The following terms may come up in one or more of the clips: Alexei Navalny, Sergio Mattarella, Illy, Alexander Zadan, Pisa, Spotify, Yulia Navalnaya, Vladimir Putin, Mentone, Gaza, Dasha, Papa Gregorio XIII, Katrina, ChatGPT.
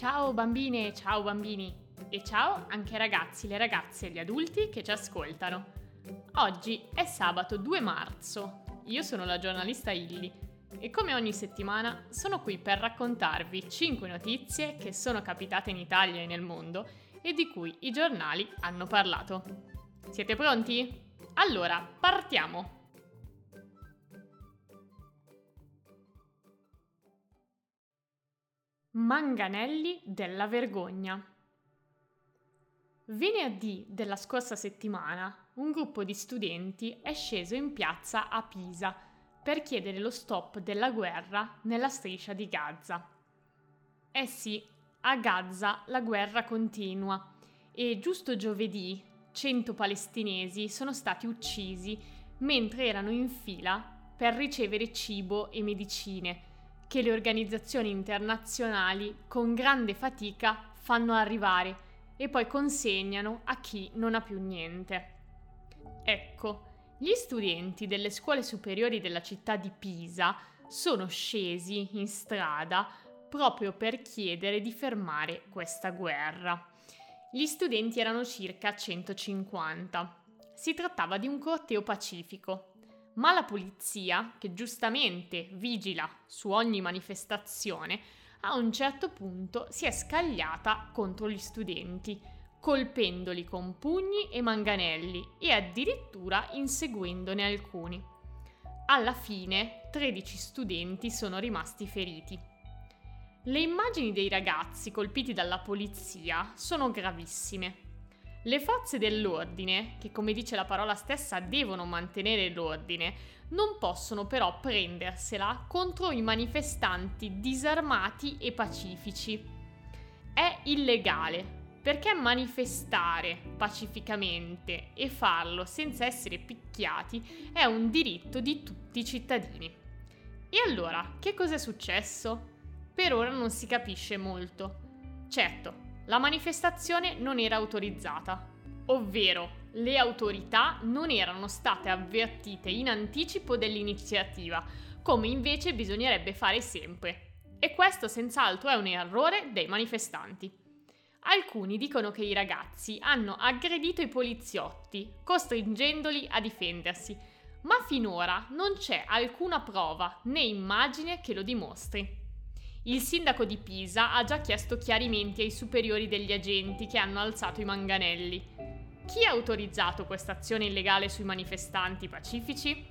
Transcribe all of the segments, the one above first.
Ciao bambine, ciao bambini e ciao anche ragazzi, le ragazze e gli adulti che ci ascoltano. Oggi è sabato 2 marzo, io sono la giornalista Illy e come ogni settimana sono qui per raccontarvi 5 notizie che sono capitate in Italia e nel mondo e di cui i giornali hanno parlato. Siete pronti? Allora, partiamo! Manganelli della vergogna. Venerdì della scorsa settimana un gruppo di studenti è sceso in piazza a Pisa per chiedere lo stop della guerra nella striscia di Gaza. Eh sì, a Gaza la guerra continua e giusto giovedì 100 palestinesi sono stati uccisi mentre erano in fila per ricevere cibo e medicine che le organizzazioni internazionali con grande fatica fanno arrivare e poi consegnano a chi non ha più niente. Ecco, gli studenti delle scuole superiori della città di Pisa sono scesi in strada proprio per chiedere di fermare questa guerra. Gli studenti erano circa 150. Si trattava di un corteo pacifico. Ma la polizia, che giustamente vigila su ogni manifestazione, a un certo punto si è scagliata contro gli studenti, colpendoli con pugni e manganelli e addirittura inseguendone alcuni. Alla fine 13 studenti sono rimasti feriti. Le immagini dei ragazzi colpiti dalla polizia sono gravissime. Le forze dell'ordine, che come dice la parola stessa devono mantenere l'ordine, non possono però prendersela contro i manifestanti disarmati e pacifici. È illegale, perché manifestare pacificamente e farlo senza essere picchiati è un diritto di tutti i cittadini. E allora, che cosa è successo? Per ora non si capisce molto. Certo, la manifestazione non era autorizzata, ovvero le autorità non erano state avvertite in anticipo dell'iniziativa, come invece bisognerebbe fare sempre. E questo senz'altro è un errore dei manifestanti. Alcuni dicono che i ragazzi hanno aggredito i poliziotti, costringendoli a difendersi, ma finora non c'è alcuna prova né immagine che lo dimostri. Il sindaco di Pisa ha già chiesto chiarimenti ai superiori degli agenti che hanno alzato i manganelli. Chi ha autorizzato questa azione illegale sui manifestanti pacifici?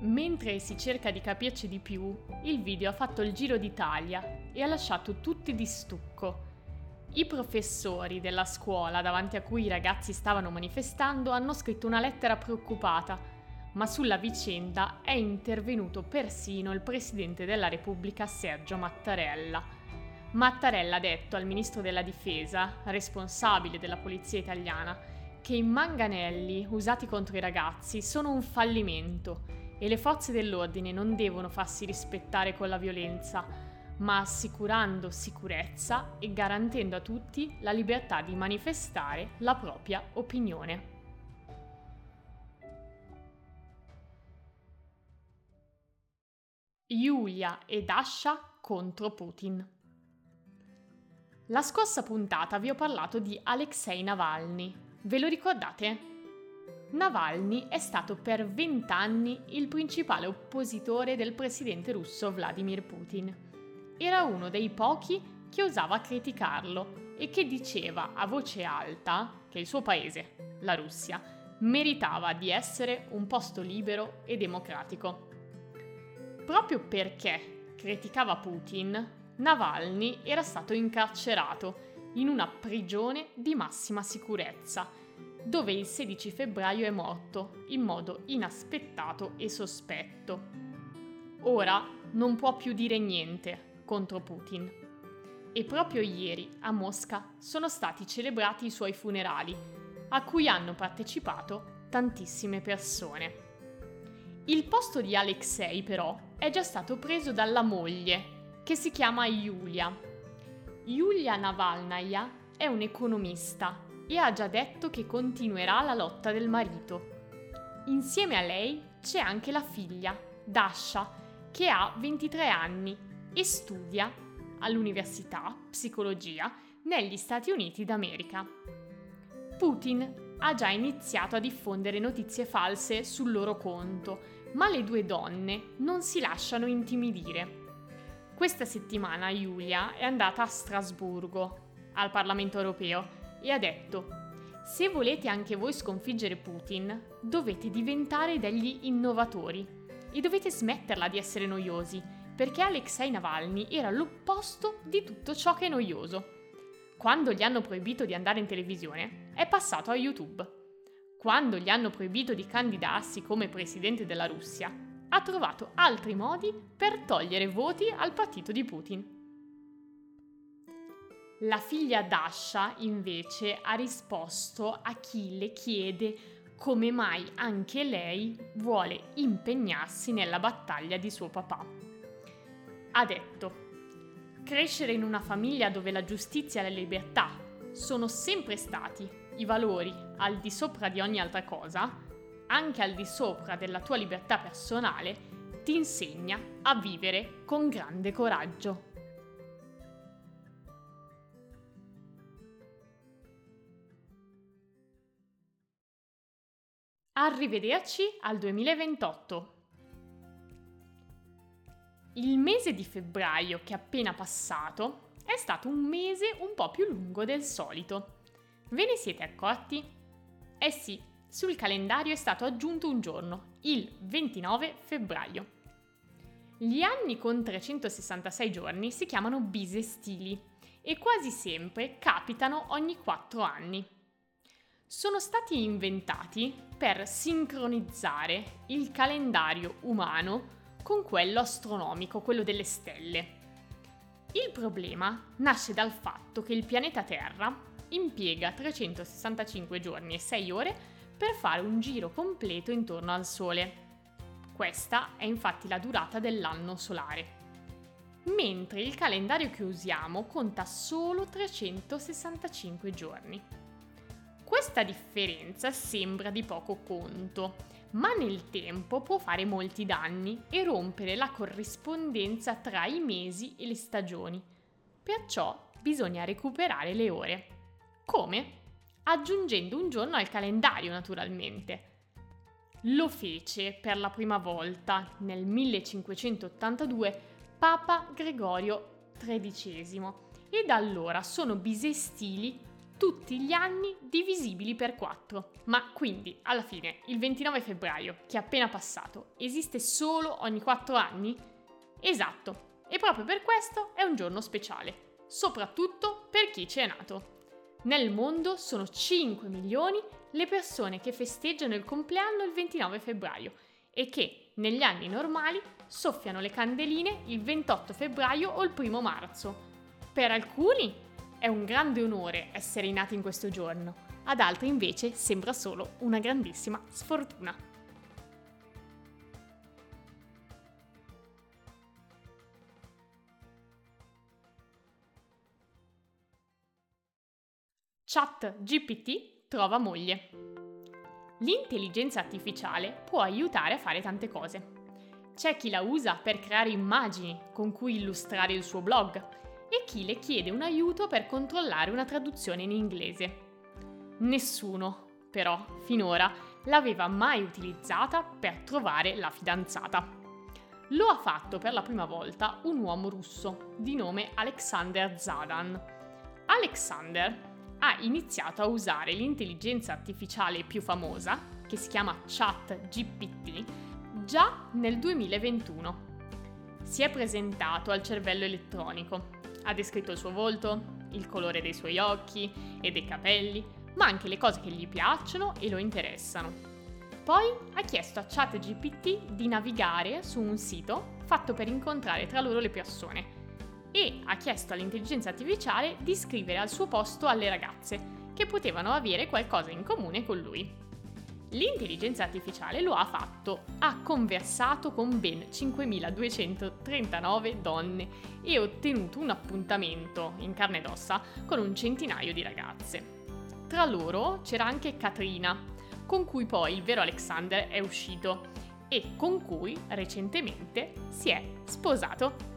Mentre si cerca di capirci di più, il video ha fatto il giro d'Italia e ha lasciato tutti di stucco. I professori della scuola davanti a cui i ragazzi stavano manifestando hanno scritto una lettera preoccupata, ma sulla vicenda è intervenuto persino il presidente della Repubblica Sergio Mattarella. Mattarella ha detto al ministro della Difesa, responsabile della polizia italiana, che i manganelli usati contro i ragazzi sono un fallimento e le forze dell'ordine non devono farsi rispettare con la violenza, ma assicurando sicurezza e garantendo a tutti la libertà di manifestare la propria opinione. Yulia e Dasha contro Putin. La scorsa puntata vi ho parlato di Alexei Navalny. Ve lo ricordate? Navalny è stato per 20 anni il principale oppositore del presidente russo Vladimir Putin. Era uno dei pochi che osava criticarlo e che diceva a voce alta che il suo paese, la Russia, meritava di essere un posto libero e democratico. Proprio perché criticava Putin, Navalny era stato incarcerato in una prigione di massima sicurezza, dove il 16 febbraio è morto in modo inaspettato e sospetto. Ora non può più dire niente contro Putin. E proprio ieri a Mosca sono stati celebrati i suoi funerali, a cui hanno partecipato tantissime persone. Il posto di Alexei, però, è già stato preso dalla moglie, che si chiama Yulia. Yulia Navalnaya è un'economista e ha già detto che continuerà la lotta del marito. Insieme a lei c'è anche la figlia, Dasha, che ha 23 anni e studia all'università, psicologia, negli Stati Uniti d'America. Putin ha già iniziato a diffondere notizie false sul loro conto, ma le due donne non si lasciano intimidire. Questa settimana Yulia è andata a Strasburgo, al Parlamento europeo, e ha detto: se volete anche voi sconfiggere Putin, dovete diventare degli innovatori e dovete smetterla di essere noiosi, perché Alexei Navalny era l'opposto di tutto ciò che è noioso. Quando gli hanno proibito di andare in televisione, è passato a YouTube. Quando gli hanno proibito di candidarsi come presidente della Russia, ha trovato altri modi per togliere voti al partito di Putin. La figlia Dasha, invece, ha risposto a chi le chiede come mai anche lei vuole impegnarsi nella battaglia di suo papà. Ha detto: crescere in una famiglia dove la giustizia e la libertà sono sempre stati i valori al di sopra di ogni altra cosa, anche al di sopra della tua libertà personale, ti insegna a vivere con grande coraggio. Arrivederci al 2028. Il mese di febbraio che è appena passato è stato un mese un po' più lungo del solito. Ve ne siete accorti? Eh sì, sul calendario è stato aggiunto un giorno, il 29 febbraio. Gli anni con 366 giorni si chiamano bisestili e quasi sempre capitano ogni 4 anni. Sono stati inventati per sincronizzare il calendario umano con quello astronomico, quello delle stelle. Il problema nasce dal fatto che il pianeta Terra impiega 365 giorni e 6 ore per fare un giro completo intorno al Sole. Questa è infatti la durata dell'anno solare, mentre il calendario che usiamo conta solo 365 giorni. Questa differenza sembra di poco conto, ma nel tempo può fare molti danni e rompere la corrispondenza tra i mesi e le stagioni. Perciò bisogna recuperare le ore. Come? Aggiungendo un giorno al calendario, naturalmente. Lo fece per la prima volta nel 1582 Papa Gregorio XIII e da allora sono bisestili tutti gli anni divisibili per 4. Ma quindi, alla fine, il 29 febbraio, che è appena passato, esiste solo ogni 4 anni? Esatto, e proprio per questo è un giorno speciale, soprattutto per chi ci è nato. Nel mondo sono 5 milioni le persone che festeggiano il compleanno il 29 febbraio e che, negli anni normali, soffiano le candeline il 28 febbraio o il 1 marzo. Per alcuni è un grande onore essere nati in questo giorno, ad altri invece sembra solo una grandissima sfortuna. ChatGPT trova moglie. L'intelligenza artificiale può aiutare a fare tante cose. C'è chi la usa per creare immagini con cui illustrare il suo blog, e chi le chiede un aiuto per controllare una traduzione in inglese. Nessuno, però, finora, l'aveva mai utilizzata per trovare la fidanzata. Lo ha fatto per la prima volta un uomo russo, di nome Alexander Zadan. Alexander ha iniziato a usare l'intelligenza artificiale più famosa, che si chiama ChatGPT, già nel 2021. Si è presentato al cervello elettronico. Ha descritto il suo volto, il colore dei suoi occhi e dei capelli, ma anche le cose che gli piacciono e lo interessano. Poi ha chiesto a ChatGPT di navigare su un sito fatto per incontrare tra loro le persone e ha chiesto all'intelligenza artificiale di scrivere al suo posto alle ragazze che potevano avere qualcosa in comune con lui. L'intelligenza artificiale lo ha fatto, ha conversato con ben 5.239 donne e ottenuto un appuntamento in carne ed ossa con un centinaio di ragazze. Tra loro c'era anche Katrina, con cui poi il vero Alexander è uscito e con cui recentemente si è sposato.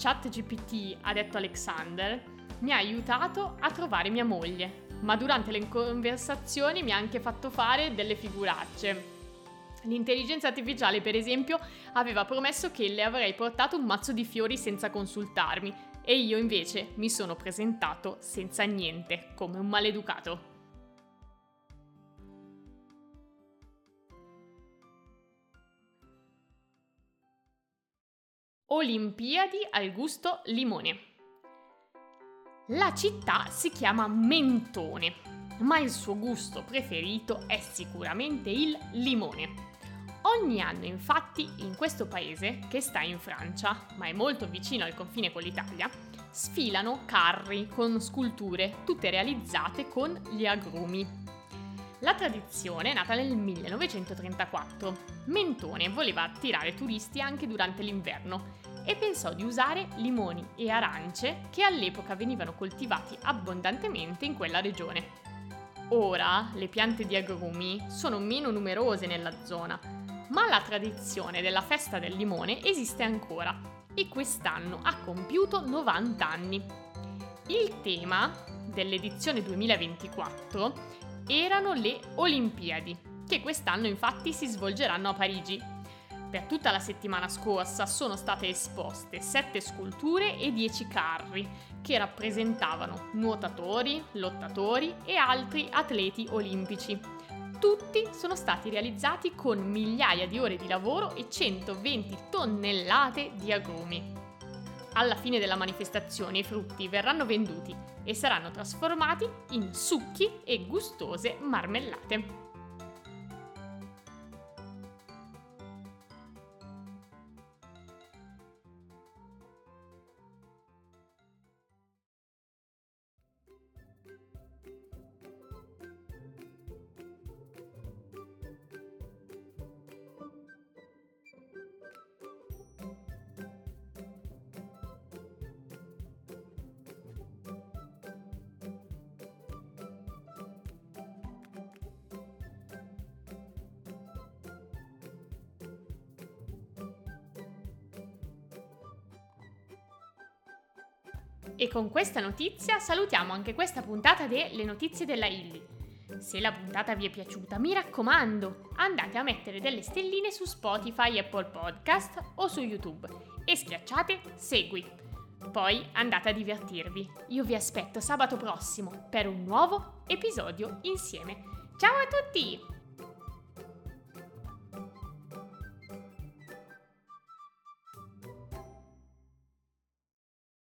ChatGPT, ha detto Alexander, mi ha aiutato a trovare mia moglie, ma durante le conversazioni mi ha anche fatto fare delle figuracce. L'intelligenza artificiale, per esempio, aveva promesso che le avrei portato un mazzo di fiori senza consultarmi e io invece mi sono presentato senza niente, come un maleducato. Olimpiadi al gusto limone. La città si chiama Mentone, ma il suo gusto preferito è sicuramente il limone. Ogni anno, infatti, in questo paese, che sta in Francia, ma è molto vicino al confine con l'Italia, sfilano carri con sculture, tutte realizzate con gli agrumi. La tradizione è nata nel 1934. Mentone voleva attirare turisti anche durante l'inverno e pensò di usare limoni e arance che all'epoca venivano coltivati abbondantemente in quella regione. Ora le piante di agrumi sono meno numerose nella zona, ma la tradizione della festa del limone esiste ancora e quest'anno ha compiuto 90 anni. Il tema dell'edizione 2024 erano le Olimpiadi, che quest'anno infatti si svolgeranno a Parigi. Per tutta la settimana scorsa sono state esposte 7 sculture e 10 carri, che rappresentavano nuotatori, lottatori e altri atleti olimpici. Tutti sono stati realizzati con migliaia di ore di lavoro e 120 tonnellate di agrumi. Alla fine della manifestazione i frutti verranno venduti e saranno trasformati in succhi e gustose marmellate. E con questa notizia salutiamo anche questa puntata delle notizie della Illy. Se la puntata vi è piaciuta, mi raccomando, andate a mettere delle stelline su Spotify, Apple Podcast o su YouTube e schiacciate Segui. Poi andate a divertirvi. Io vi aspetto sabato prossimo per un nuovo episodio insieme. Ciao a tutti!